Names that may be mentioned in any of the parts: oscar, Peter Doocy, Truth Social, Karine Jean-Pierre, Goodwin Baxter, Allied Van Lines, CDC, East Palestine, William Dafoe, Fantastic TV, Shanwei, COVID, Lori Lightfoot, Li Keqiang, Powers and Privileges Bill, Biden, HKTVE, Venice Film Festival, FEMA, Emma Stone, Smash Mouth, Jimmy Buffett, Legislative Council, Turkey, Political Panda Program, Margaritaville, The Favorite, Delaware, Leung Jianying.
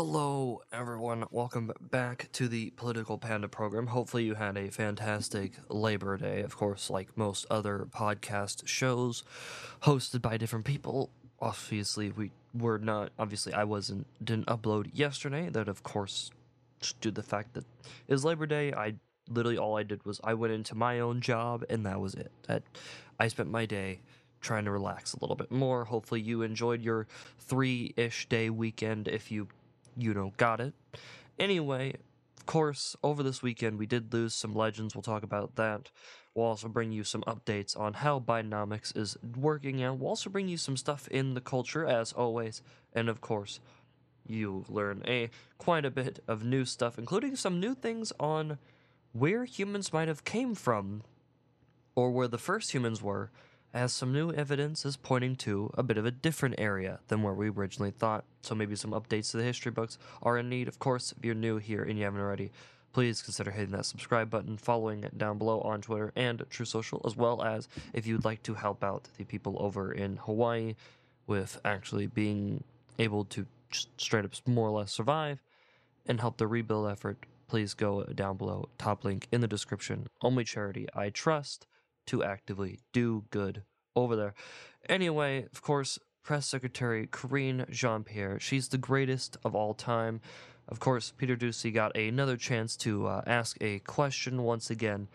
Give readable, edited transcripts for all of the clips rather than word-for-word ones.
Hello, everyone. Welcome back to the Political Panda Program. Hopefully you had a fantastic Labor Day, of course, like most other podcast shows hosted by different people. Obviously, I didn't upload yesterday. That, of course, just due to the fact that it was Labor Day, all I did was I went into my own job, and that was it. I spent my day trying to relax a little bit more. Hopefully you enjoyed your 3-ish day weekend if you got it. Anyway, of course, over this weekend, we did lose some legends. We'll talk about that. We'll also bring you some updates on how Bidenomics is working out. We'll also bring you some stuff in the culture, as always. And, of course, you learn quite a bit of new stuff, including some new things on where humans might have came from, or where the first humans were, as some new evidence is pointing to a bit of a different area than where we originally thought. So maybe some updates to the history books are in need. Of course, if you're new here and you haven't already, please consider hitting that subscribe button, following it down below on Twitter and Truth Social, as well as if you'd like to help out the people over in Hawaii with actually being able to just straight up more or less survive and help the rebuild effort, please go down below. Top link in the description. Only charity I trust to actively do good over there. Anyway, of course, Press Secretary Karine Jean-Pierre, she's the greatest of all time. Of course, Peter Doocy got another chance to ask a question once again,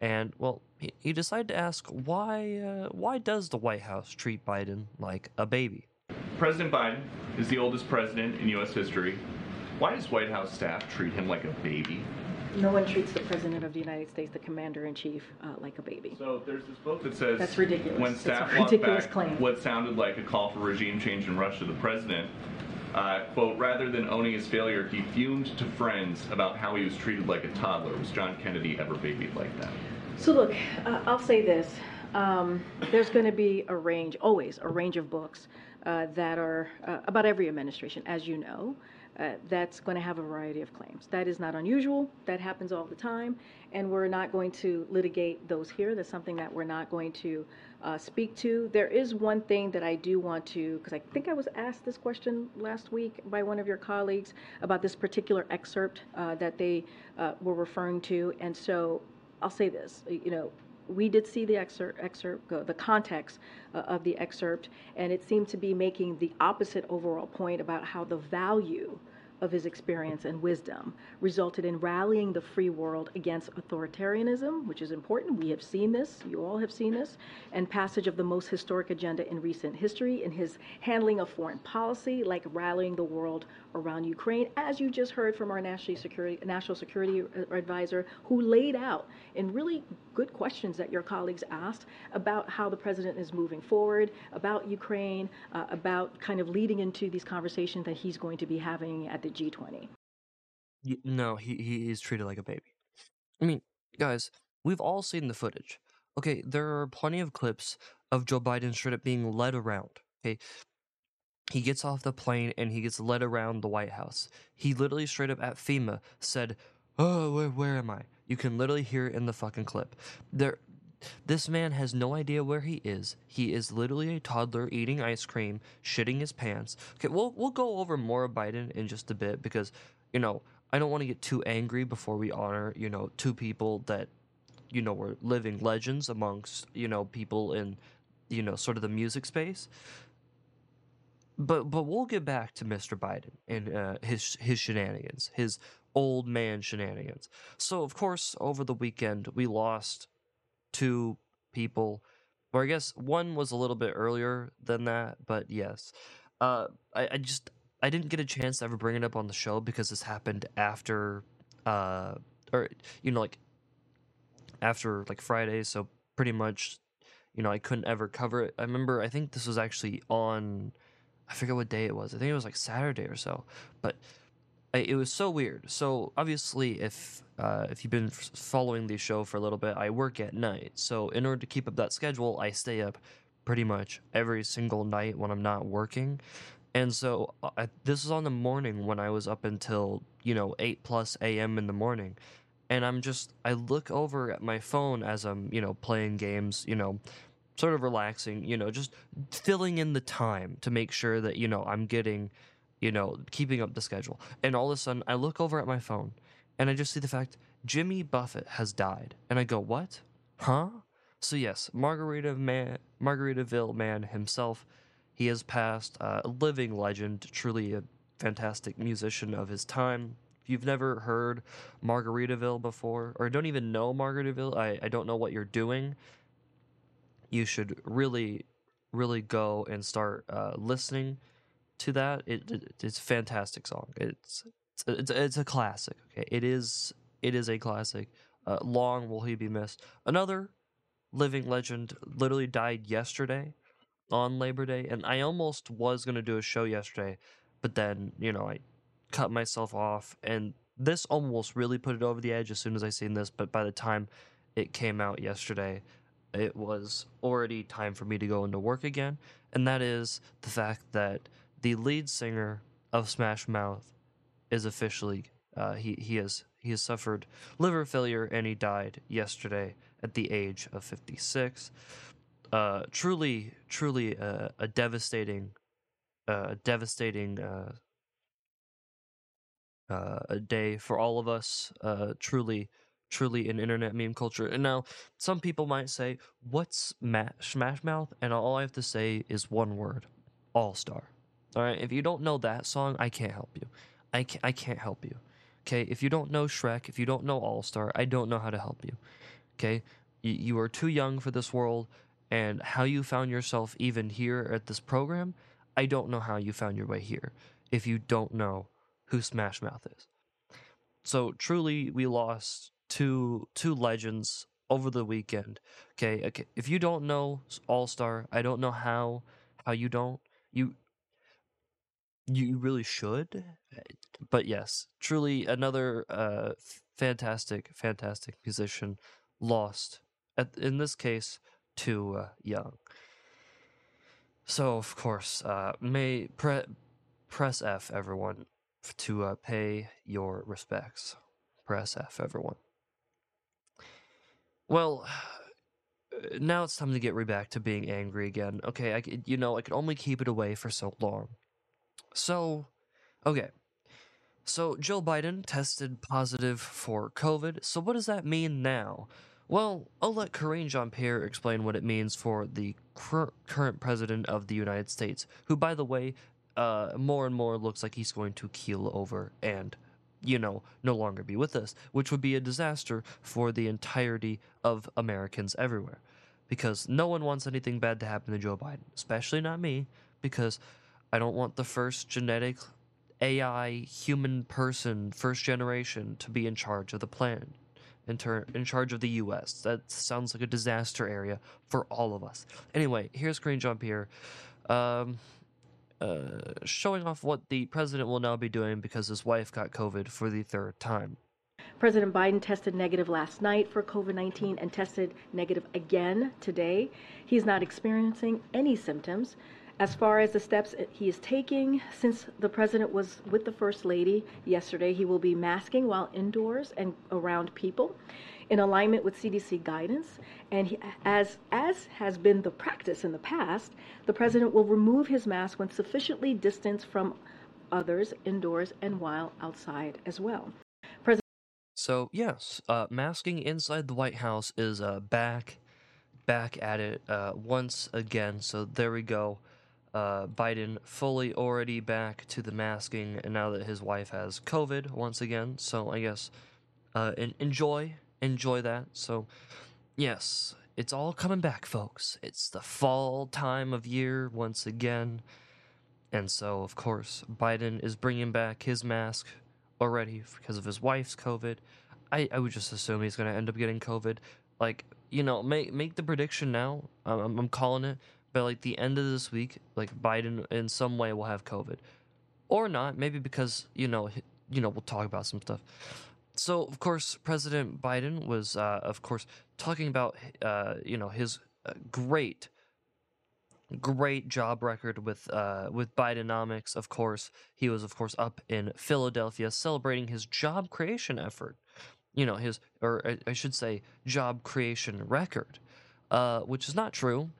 and, well, he decided to ask, why does the White House treat Biden like a baby? President Biden is the oldest president in U.S. history. Why does White House staff treat him like a baby? No one treats the President of the United States, the Commander-in-Chief, like a baby. So there's this book that says that's ridiculous. When staff walked back what sounded like a call for regime change in Russia, the President, quote, rather than owning his failure, he fumed to friends about how he was treated like a toddler. Was John Kennedy ever babied like that? So look, I'll say this. There's going to be always a range of books that are about every administration, as you know. That's going to have a variety of claims. That is not unusual. That happens all the time, and we're not going to litigate those here. That's something that we're not going to speak to. There is one thing that I do want to, because I think I was asked this question last week by one of your colleagues about this particular excerpt that they were referring to, and so I'll say this, we did see the excerpt, the context of the excerpt, and it seemed to be making the opposite overall point about how the value of his experience and wisdom resulted in rallying the free world against authoritarianism, which is important. We have seen this. You all have seen this. And passage of the most historic agenda in recent history in his handling of foreign policy, like rallying the world around Ukraine, as you just heard from our national security advisor, who laid out in really good questions that your colleagues asked about how the president is moving forward, about Ukraine, about kind of leading into these conversations that he's going to be having at the G20. No, he's treated like a baby. I mean, guys, we've all seen the footage. Okay, there are plenty of clips of Joe Biden straight up being led around. Okay, he gets off the plane and he gets led around the White House. He literally straight up at FEMA said, "Oh, where am I?" You can literally hear it in the fucking clip. This man has no idea where he is. He is literally a toddler eating ice cream, shitting his pants. Okay, we'll go over more of Biden in just a bit because, I don't want to get too angry before we honor, two people that, were living legends amongst, people in, sort of the music space. But we'll get back to Mr. Biden and his shenanigans, his old man shenanigans. So, of course, over the weekend, we lost two people, or I guess one was a little bit earlier than that, but yes. I didn't get a chance to ever bring it up on the show because this happened after, after, Friday, so pretty much, I couldn't ever cover it. I remember, I think this was actually on, I forget what day it was. I think it was, Saturday or so, but it was so weird. So obviously, if you've been following the show for a little bit, I work at night. So in order to keep up that schedule, I stay up pretty much every single night when I'm not working. And so this was on the morning when I was up until 8+ a.m. in the morning, and I look over at my phone as I'm playing games, sort of relaxing, just filling in the time to make sure that I'm getting you know, keeping up the schedule. And all of a sudden, I look over at my phone, and I just see the fact Jimmy Buffett has died. And I go, what? Huh? So yes, Margaritaville man himself, he has passed, a living legend, truly a fantastic musician of his time. If you've never heard Margaritaville before, or don't even know Margaritaville, I don't know what you're doing. You should really, really go and start listening to that. It's a fantastic song. It's a classic. Okay, it is a classic. Long will he be missed. Another living legend literally died yesterday on Labor Day, and I almost was gonna do a show yesterday, but then, you know, I cut myself off, and this almost really put it over the edge as soon as I seen this. But by the time it came out yesterday, it was already time for me to go into work again, and that is the fact that the lead singer of Smash Mouth is officially he has suffered liver failure, and he died yesterday at the age of 56. Truly a devastating day for all of us. Truly an internet meme culture. And now some people might say, what's Smash Mouth? And all I have to say is one word: All-Star. All right, if you don't know that song, I can't help you. I can't help you. Okay, if you don't know Shrek, if you don't know All-Star, I don't know how to help you. Okay, you are too young for this world, and how you found yourself even here at this program, I don't know how you found your way here if you don't know who Smash Mouth is. So truly, we lost two legends over the weekend. Okay, if you don't know All-Star, I don't know how you don't. You really should. But yes, truly another fantastic musician lost, in this case, to young. So of course, may press F, everyone, to pay your respects. Press F, everyone. Well, now it's time to get right back to being angry again. Okay, I could only keep it away for so long. So, okay. So Joe Biden tested positive for COVID. So what does that mean now? Well, I'll let Karine Jean-Pierre explain what it means for the current president of the United States, who, by the way, more and more looks like he's going to keel over and, you know, no longer be with us, which would be a disaster for the entirety of Americans everywhere, because no one wants anything bad to happen to Joe Biden, especially not me, because I don't want the first genetic AI human person, first generation, to be in charge of the planet. In charge of the U.S. That sounds like a disaster area for all of us. Anyway, here's Karine Jean-Pierre showing off what the president will now be doing because his wife got COVID for the third time. President Biden tested negative last night for COVID-19 and tested negative again today. He's not experiencing any symptoms. As far as the steps he is taking, since the president was with the First Lady yesterday, he will be masking while indoors and around people in alignment with CDC guidance. And he, as has been the practice in the past, the president will remove his mask when sufficiently distanced from others indoors and while outside as well. So, yes, masking inside the White House is back at it once again. So there we go. Biden fully already back to the masking, and now that his wife has COVID once again, so I guess enjoy that. So yes, it's all coming back, folks. It's the fall time of year once again, and so of course Biden is bringing back his mask already because of his wife's COVID. I would just assume he's going to end up getting COVID. Like, you know, make the prediction now. I'm calling it. But, like, the end of this week, like, Biden in some way will have COVID. Or not, maybe because, you know, we'll talk about some stuff. So, of course, President Biden was, of course, talking about, you know, his great job record with Bidenomics, of course. He was, of course, up in Philadelphia celebrating his job creation effort. You know, his, or I should say, job creation record, which is not true.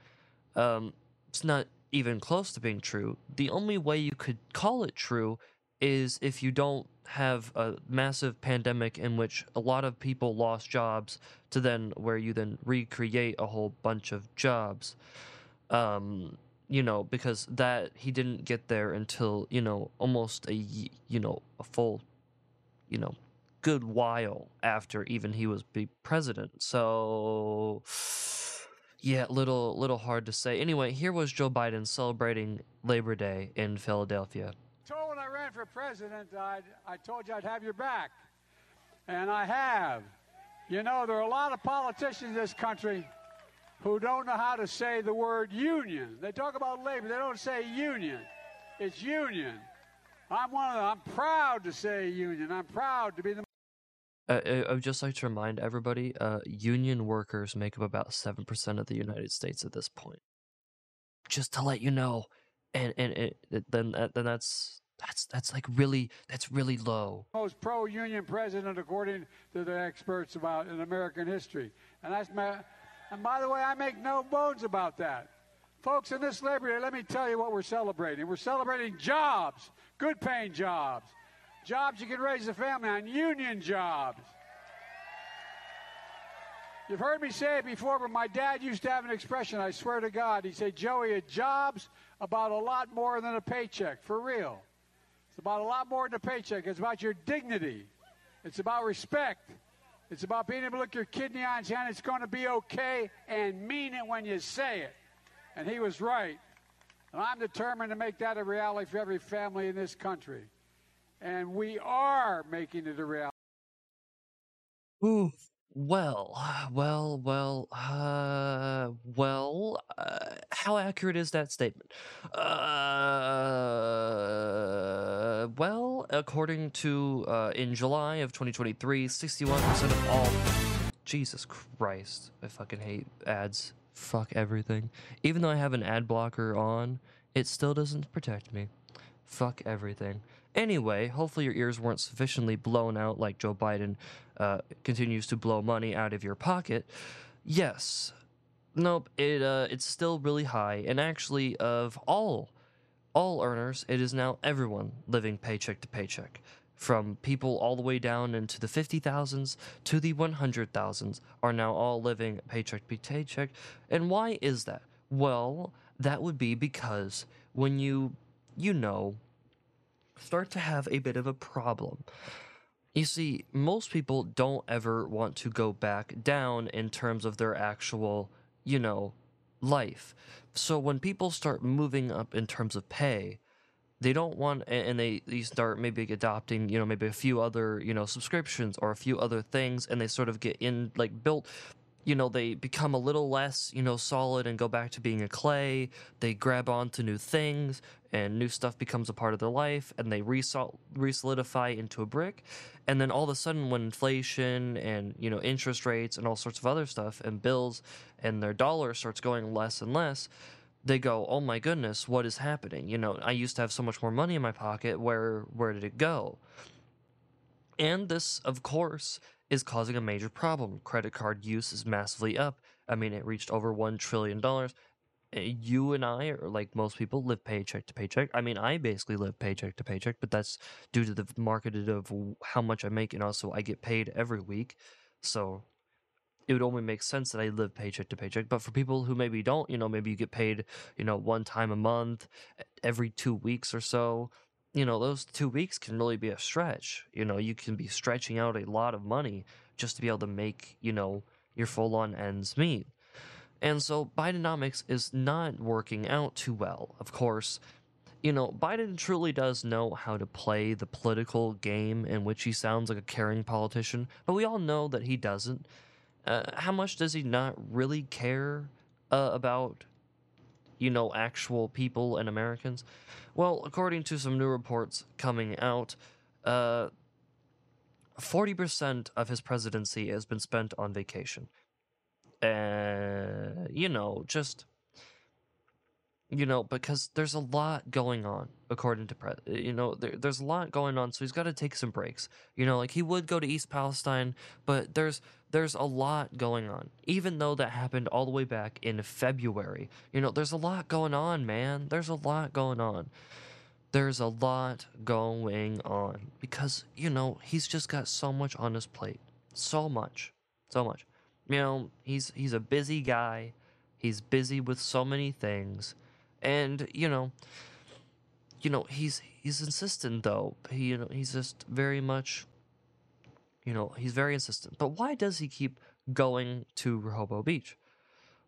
It's not even close to being true. The only way you could call it true is if you don't have a massive pandemic in which a lot of people lost jobs to then where you then recreate a whole bunch of jobs. You know, because that he didn't get there until, you know, almost a, you know, a full, you know, good while after even he was president. So yeah, little hard to say. Anyway, here was Joe Biden celebrating Labor Day in Philadelphia. When I ran for president, I told you I'd have your back, and I have. You know, there are a lot of politicians in this country who don't know how to say the word union. They talk about labor, they don't say union. It's union. I'm one of them. I'm proud to say union. I'm proud to be the... I would just like to remind everybody, union workers make up about 7% of the United States at this point. Just to let you know. And then that's like really, that's really low. Most pro-union president, according to the experts about in American history. And that's my... And by the way, I make no bones about that. Folks, in this Labor Day, let me tell you what we're celebrating. We're celebrating jobs, good-paying jobs, jobs you can raise a family on, union jobs. You've heard me say it before, but my dad used to have an expression, I swear to God. He'd say, Joey, a job's about a lot more than a paycheck, for real. It's about a lot more than a paycheck. It's about your dignity. It's about respect. It's about being able to look your kid in the eye and say, it's going to be okay, and mean it when you say it. And he was right. And I'm determined to make that a reality for every family in this country. And we are making it a reality. Ooh, how accurate is that statement? Well, according to, in July of 2023, 61% of all... Jesus Christ, I fucking hate ads. Fuck everything. Even though I have an ad blocker on, it still doesn't protect me. Fuck everything. Anyway, hopefully your ears weren't sufficiently blown out like Joe Biden continues to blow money out of your pocket. Yes. Nope, it's still really high, and actually of all earners, it is now everyone living paycheck to paycheck, from people all the way down into the 50,000s to the 100,000s are now all living paycheck to paycheck. And why is that? Well, that would be because when you know, start to have a bit of a problem. You see, most people don't ever want to go back down in terms of their actual, you know, life. So when people start moving up in terms of pay, they don't want, and they start maybe adopting, you know, maybe a few other, you know, subscriptions or a few other things, and they sort of get in, like, built, you know, they become a little less, you know, solid and go back to being a clay. They grab onto new things, and new stuff becomes a part of their life, and they re-solidify into a brick. And then all of a sudden, when inflation and, you know, interest rates and all sorts of other stuff and bills and their dollar starts going less and less, they go, oh my goodness, what is happening? You know, I used to have so much more money in my pocket. Where did it go? And this, of course, is causing a major problem. Credit card use is massively up. I mean, it reached over $1 trillion. You and I, or like most people, live paycheck to paycheck. I mean, I basically live paycheck to paycheck, but that's due to the market of how much I make, and also I get paid every week. So it would only make sense that I live paycheck to paycheck. But for people who maybe don't, you know, maybe you get paid, you know, one time a month, every 2 weeks or so. You know, those 2 weeks can really be a stretch. You know, you can be stretching out a lot of money just to be able to make, you know, your full-on ends meet. And so Bidenomics is not working out too well, of course. You know, Biden truly does know how to play the political game in which he sounds like a caring politician, but we all know that he doesn't. How much does he not really care about, you know, actual people and Americans? Well, according to some new reports coming out, 40% of his presidency has been spent on vacation. You know, just because there's a lot going on, according to there's a lot going on, so he's got to take some breaks. Like he would go to East Palestine, but there's a lot going on, even though that happened all the way back in February. There's a lot going on, man. There's a lot going on. There's a lot going on because, he's just got so much on his plate. So much. He's a busy guy. He's busy with so many things. And, he's insistent, though. He's just very much, he's very insistent. But why does he keep going to Rehoboth Beach?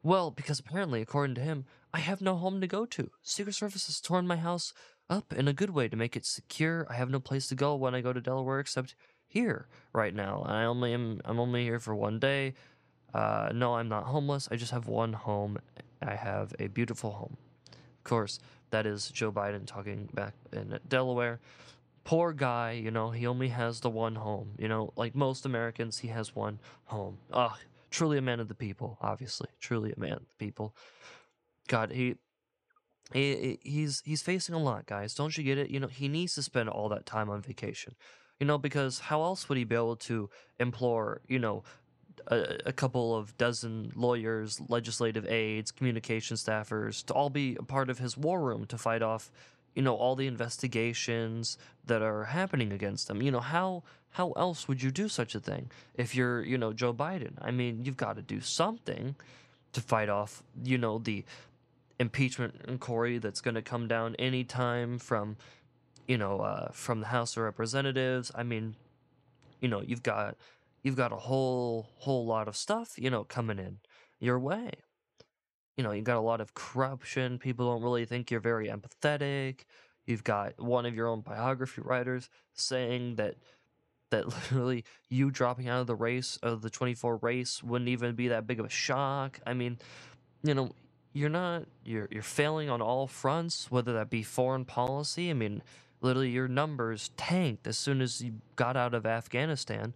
Well, because apparently, according to him, I have no home to go to. Secret Service has torn my house up in a good way to make it secure. I have no place to go when I go to Delaware except here right now. I'm only here for one day. No, I'm not homeless. I just have one home. I have a beautiful home. Of course, that is Joe Biden talking back in Delaware. Poor guy, he only has the one home. Like most Americans, he has one home. Ugh, truly a man of the people, obviously. Truly a man of the people. God, he's facing a lot, guys. Don't you get it? He needs to spend all that time on vacation. Because how else would he be able to implore, a couple of dozen lawyers, legislative aides, communication staffers to all be a part of his war room to fight off, all the investigations that are happening against him? How else would you do such a thing if you're, Joe Biden? I mean, you've got to do something to fight off, the impeachment inquiry that's going to come down any time from, from the House of Representatives. I mean, you've got a whole lot of stuff, coming in your way. You've got a lot of corruption. People don't really think you're very empathetic. You've got one of your own biography writers saying that literally you dropping out of the race, of the 24 race, wouldn't even be that big of a shock. I mean, you're failing on all fronts, whether that be foreign policy. I mean, literally, your numbers tanked as soon as you got out of Afghanistan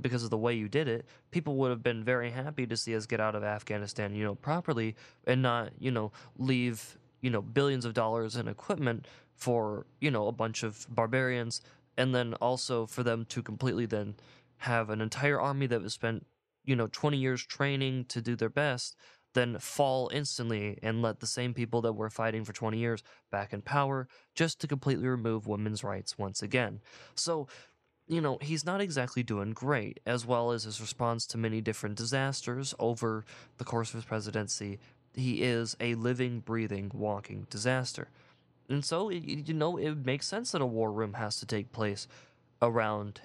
because of the way you did it. People would have been very happy to see us get out of Afghanistan, properly and not, leave, billions of dollars in equipment for, a bunch of barbarians, and then also for them to completely then have an entire army that was spent, 20 years training to do their best, then fall instantly and let the same people that were fighting for 20 years back in power just to completely remove women's rights once again. So, he's not exactly doing great, as well as his response to many different disasters over the course of his presidency. He is a living, breathing, walking disaster. And so, it makes sense that a war room has to take place around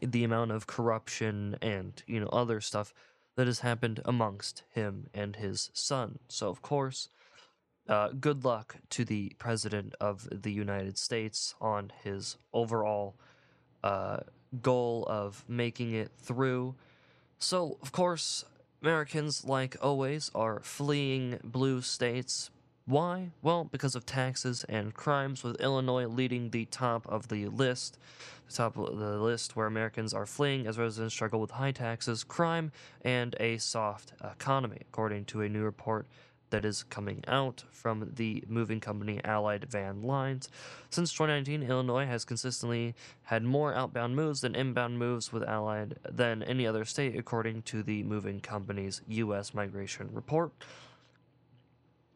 the amount of corruption and, other stuff that has happened amongst him and his son. So, of course, good luck to the President of the United States on his overall goal of making it through. So, of course, Americans, like always, are fleeing blue states. Why? Well, because of taxes and crimes, with Illinois leading the top of the list where Americans are fleeing as residents struggle with high taxes, crime, and a soft economy, according to a new report that is coming out from the moving company Allied Van Lines. Since 2019, Illinois has consistently had more outbound moves than inbound moves with Allied than any other state, according to the moving company's U.S. migration report.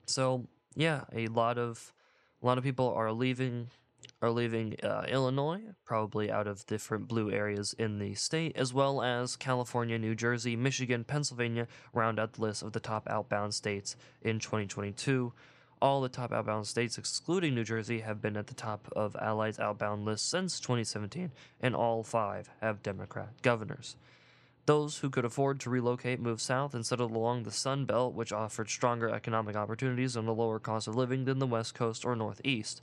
So, yeah, a lot of people are leaving Illinois, probably out of different blue areas in the state, as well as California, New Jersey, Michigan, Pennsylvania, round out the list of the top outbound states in 2022. All the top outbound states, excluding New Jersey, have been at the top of Allied's outbound list since 2017, and all five have Democrat governors. Those who could afford to relocate moved south and settled along the Sun Belt, which offered stronger economic opportunities and a lower cost of living than the West Coast or Northeast.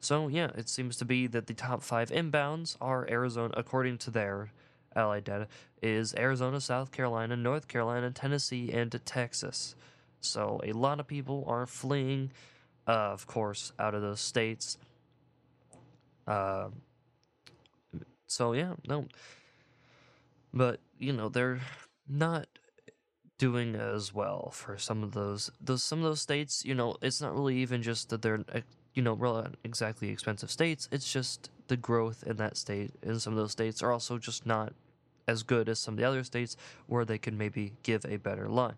So, yeah, it seems to be that the top five inbounds are Arizona, according to their Allied data, is Arizona, South Carolina, North Carolina, Tennessee, and Texas. So a lot of people are fleeing, of course, out of those states. But, they're not doing as well for some of those states. You know, it's not really even just that they're, you know, not exactly expensive states. It's just the growth in that state, and some of those states are also just not as good as some of the other states where they can maybe give a better line.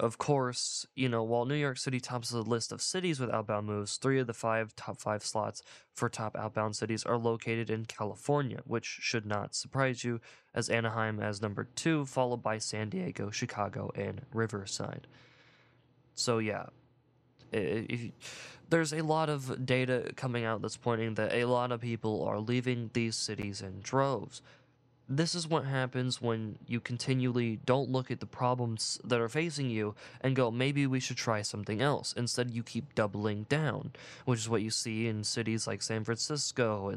Of course, you know, while New York City tops the list of cities with outbound moves, 3 of the 5 top 5 slots for top outbound cities are located in California, which should not surprise you, as Anaheim as number 2, followed by San Diego, Chicago, and Riverside. So yeah, there's a lot of data coming out that's pointing that a lot of people are leaving these cities in droves. This is what happens when you continually don't look at the problems that are facing you and go, maybe we should try something else. Instead, you keep doubling down, which is what you see in cities like San Francisco,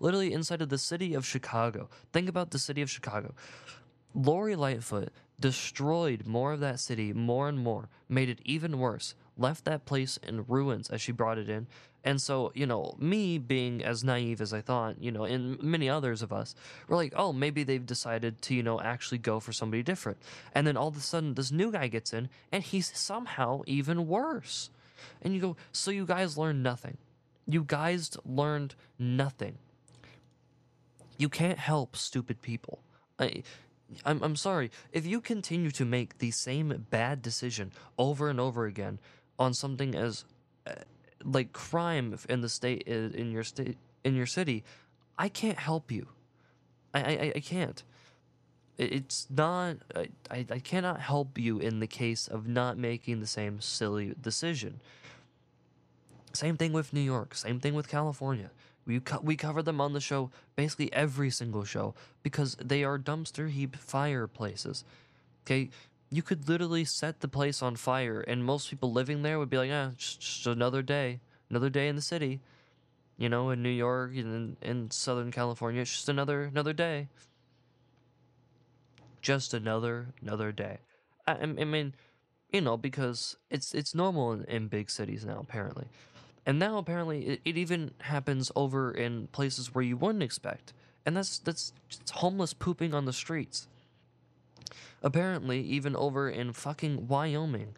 literally inside of the city of Chicago. Think about the city of Chicago. Lori Lightfoot destroyed more of that city more and more, made it even worse, left that place in ruins as she brought it in. And so, you know, me being as naive as I thought, you know, and many others of us were like, oh, maybe they've decided to, you know, actually go for somebody different. And then all of a sudden this new guy gets in and he's somehow even worse. And you go, so you guys learned nothing. You guys learned nothing. You can't help stupid people. I'm sorry. If you continue to make the same bad decision over and over again on something as like crime in the state, in your city, I can't help you. I can't. It's not. I cannot help you in the case of not making the same silly decision. Same thing with New York. Same thing with California. We cover them on the show, basically every single show, because they are dumpster heap fireplaces. Okay, you could literally set the place on fire, and most people living there would be like, ah, just another day in the city. You know, in New York and in Southern California, it's just another day. Just another day. I mean, you know, because it's normal in big cities now, apparently. And now apparently it even happens over in places where you wouldn't expect. And that's homeless pooping on the streets. Apparently, even over in fucking Wyoming,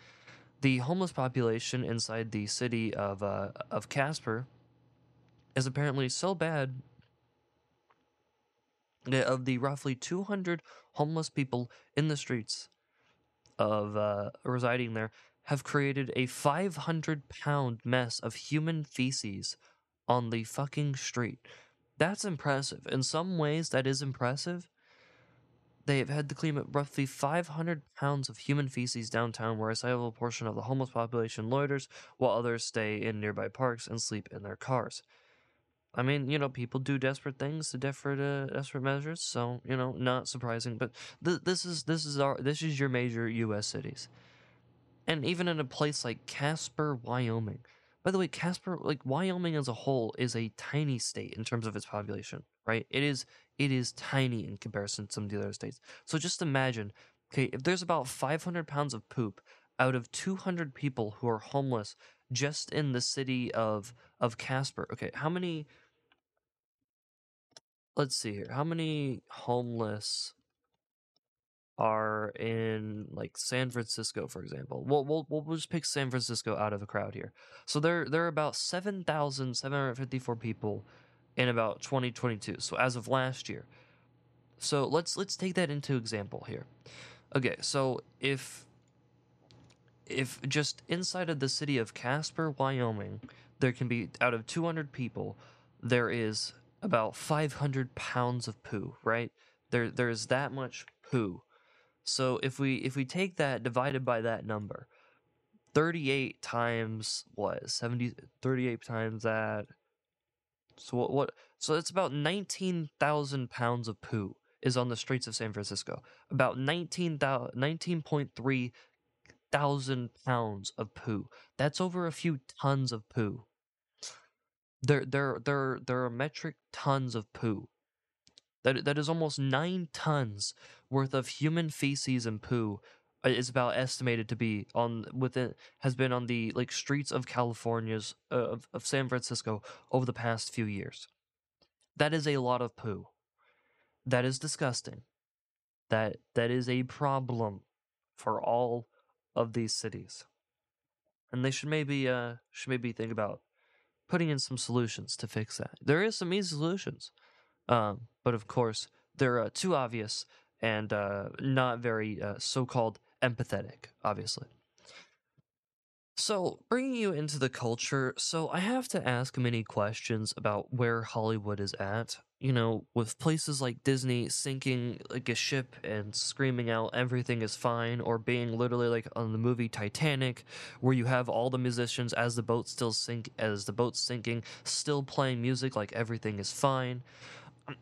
the homeless population inside the city of Casper is apparently so bad that of the roughly 200 homeless people in the streets of residing there, have created a 500-pound mess of human feces on the fucking street. That's impressive. In some ways, that is impressive. They have had to clean up roughly 500 pounds of human feces downtown, where a sizable portion of the homeless population loiters, while others stay in nearby parks and sleep in their cars. I mean, you know, people do desperate things to desperate measures, so, you know, not surprising. But this is your major U.S. cities. And even in a place like Casper, Wyoming. By the way, Casper, like Wyoming as a whole, is a tiny state in terms of its population, right? It is tiny in comparison to some of the other states. So just imagine, okay, if there's about 500 pounds of poop out of 200 people who are homeless just in the city of Casper. Okay, how many? Let's see here. How many homeless are in like San Francisco, for example? We'll just pick San Francisco out of a crowd here. So there are about 7,754 people in about 2022. So as of last year. So let's take that into example here. Okay, so if just inside of the city of Casper, Wyoming, there can be out of 200 people, there is about 500 pounds of poo. Right there is that much poo. So if we take that divided by that number, 38 times what? 70, 38 times that. So what? So it's about 19,000 pounds of poo is on the streets of San Francisco. About 19.3 thousand pounds of poo. That's over a few tons of poo. There are metric tons of poo. That is almost 9 tons worth of human feces and poo is about estimated to be on the like streets of California's of San Francisco over the past few years. That is a lot of poo. That is disgusting. That is a problem for all of these cities, and they should maybe think about putting in some solutions to fix that. There is some easy solutions, but of course they're too obvious and not very so-called empathetic, obviously. So, bringing you into the culture, so I have to ask many questions about where Hollywood is at. You know, with places like Disney sinking like a ship and screaming out everything is fine, or being literally like on the movie Titanic, where you have all the musicians as the boat's sinking, still playing music like everything is fine.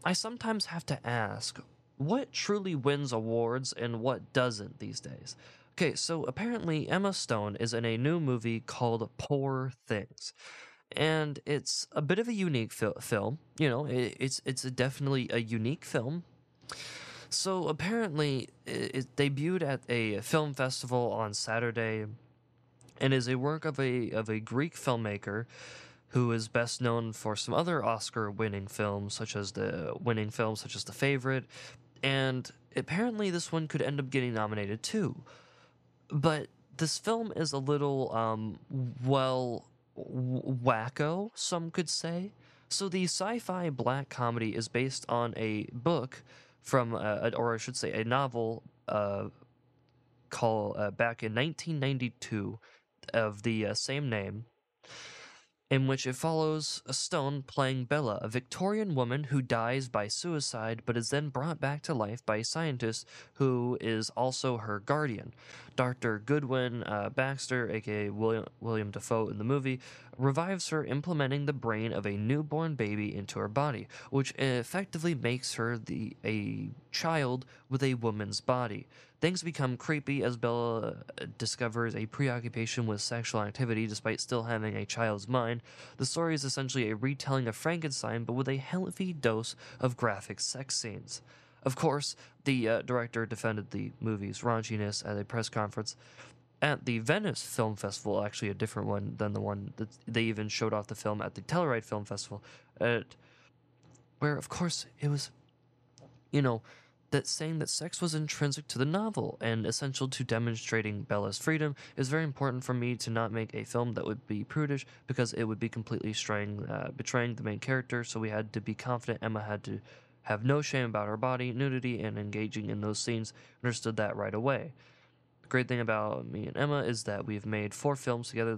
I sometimes have to ask, what truly wins awards and what doesn't these days? Okay, so apparently Emma Stone is in a new movie called Poor Things. And it's a bit of a unique film, you know, it's definitely a unique film. So apparently it debuted at a film festival on Saturday and is a work of a Greek filmmaker who is best known for some other Oscar-winning films, such as The Favorite. And apparently this one could end up getting nominated too. But this film is a little, wacko, some could say. So the sci-fi black comedy is based on a book from, or I should say a novel, back in 1992 of the same name, in which it follows Stone playing Bella, a Victorian woman who dies by suicide but is then brought back to life by a scientist who is also her guardian. Dr. Goodwin Baxter, aka William Dafoe in the movie, revives her, implementing the brain of a newborn baby into her body, which effectively makes her a child with a woman's body. Things become creepy as Bella discovers a preoccupation with sexual activity despite still having a child's mind. The story is essentially a retelling of Frankenstein, but with a healthy dose of graphic sex scenes. Of course, the director defended the movie's raunchiness at a press conference at the Venice Film Festival, actually a different one than the one that they even showed off the film at the Telluride Film Festival, where, of course, it was, you know, that saying that sex was intrinsic to the novel and essential to demonstrating Bella's freedom is very important for me to not make a film that would be prudish because it would be completely betraying the main character, so we had to be confident Emma had to have no shame about her body, nudity, and engaging in those scenes. Understood that right away. The great thing about me and Emma is that we've made 4 films together.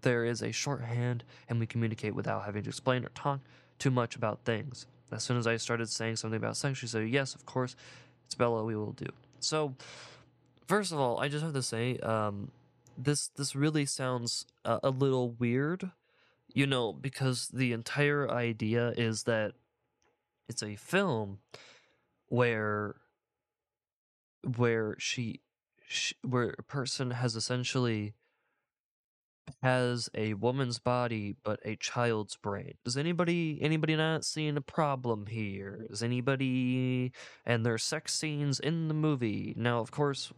There is a shorthand, and we communicate without having to explain or talk too much about things. As soon as I started saying something about sex, she said, yes, of course, it's Bella, we will do. So, first of all, I just have to say, this really sounds a little weird, you know, because the entire idea is that it's a film where a person has essentially has a woman's body but a child's brain. Does anybody not seeing a problem here? Is anybody? And there's sex scenes in the movie. Now, of course,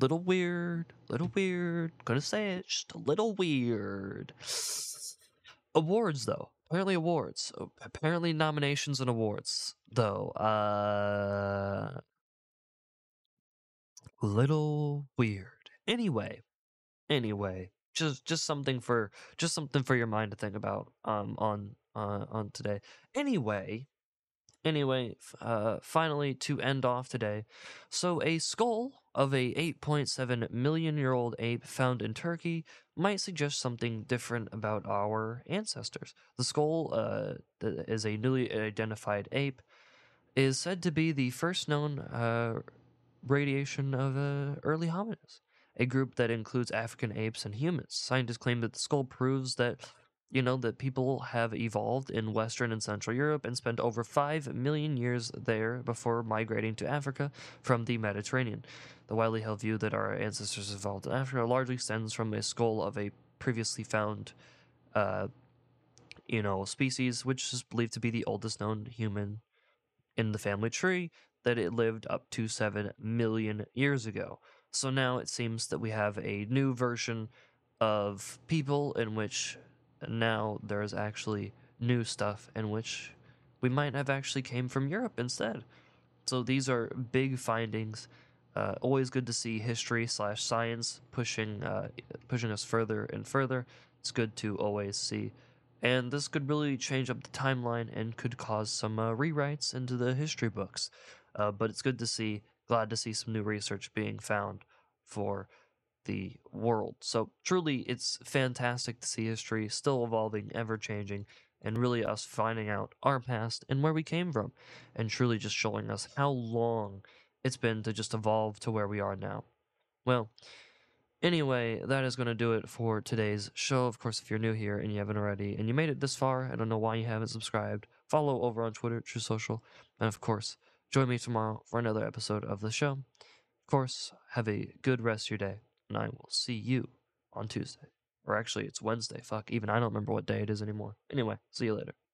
little weird. Gonna say it, just a little weird. Awards, though. Apparently awards. Apparently nominations and awards, though. Little weird. Anyway. Just something for your mind to think about on today. Anyway, finally, to end off today, so a skull of a 8.7 million year old ape found in Turkey might suggest something different about our ancestors. The skull is a newly identified ape, is said to be the first known radiation of early hominids, a group that includes African apes and humans. Scientists claim that the skull proves that, you know, that people have evolved in Western and Central Europe and spent over 5 million years there before migrating to Africa from the Mediterranean. The widely held view that our ancestors evolved in Africa largely stems from a skull of a previously found, species, which is believed to be the oldest known human in the family tree, that it lived up to 7 million years ago. So now it seems that we have a new version of people in which now there's actually new stuff in which we might have actually came from Europe instead. So these are big findings. Always good to see history/science pushing us further and further. It's good to always see. And this could really change up the timeline and could cause some rewrites into the history books. But it's good to see, glad to see some new research being found for the world. So truly, it's fantastic to see history still evolving, ever-changing, and really us finding out our past and where we came from, and truly just showing us how long it's been to just evolve to where we are now. Well, anyway, that is going to do it for today's show. Of course, if you're new here and you haven't already, and you made it this far, I don't know why you haven't subscribed, follow over on Twitter, Truth Social, and of course, join me tomorrow for another episode of the show. Of course, have a good rest of your day, and I will see you on Tuesday. Or actually, it's Wednesday. Fuck, even I don't remember what day it is anymore. Anyway, see you later.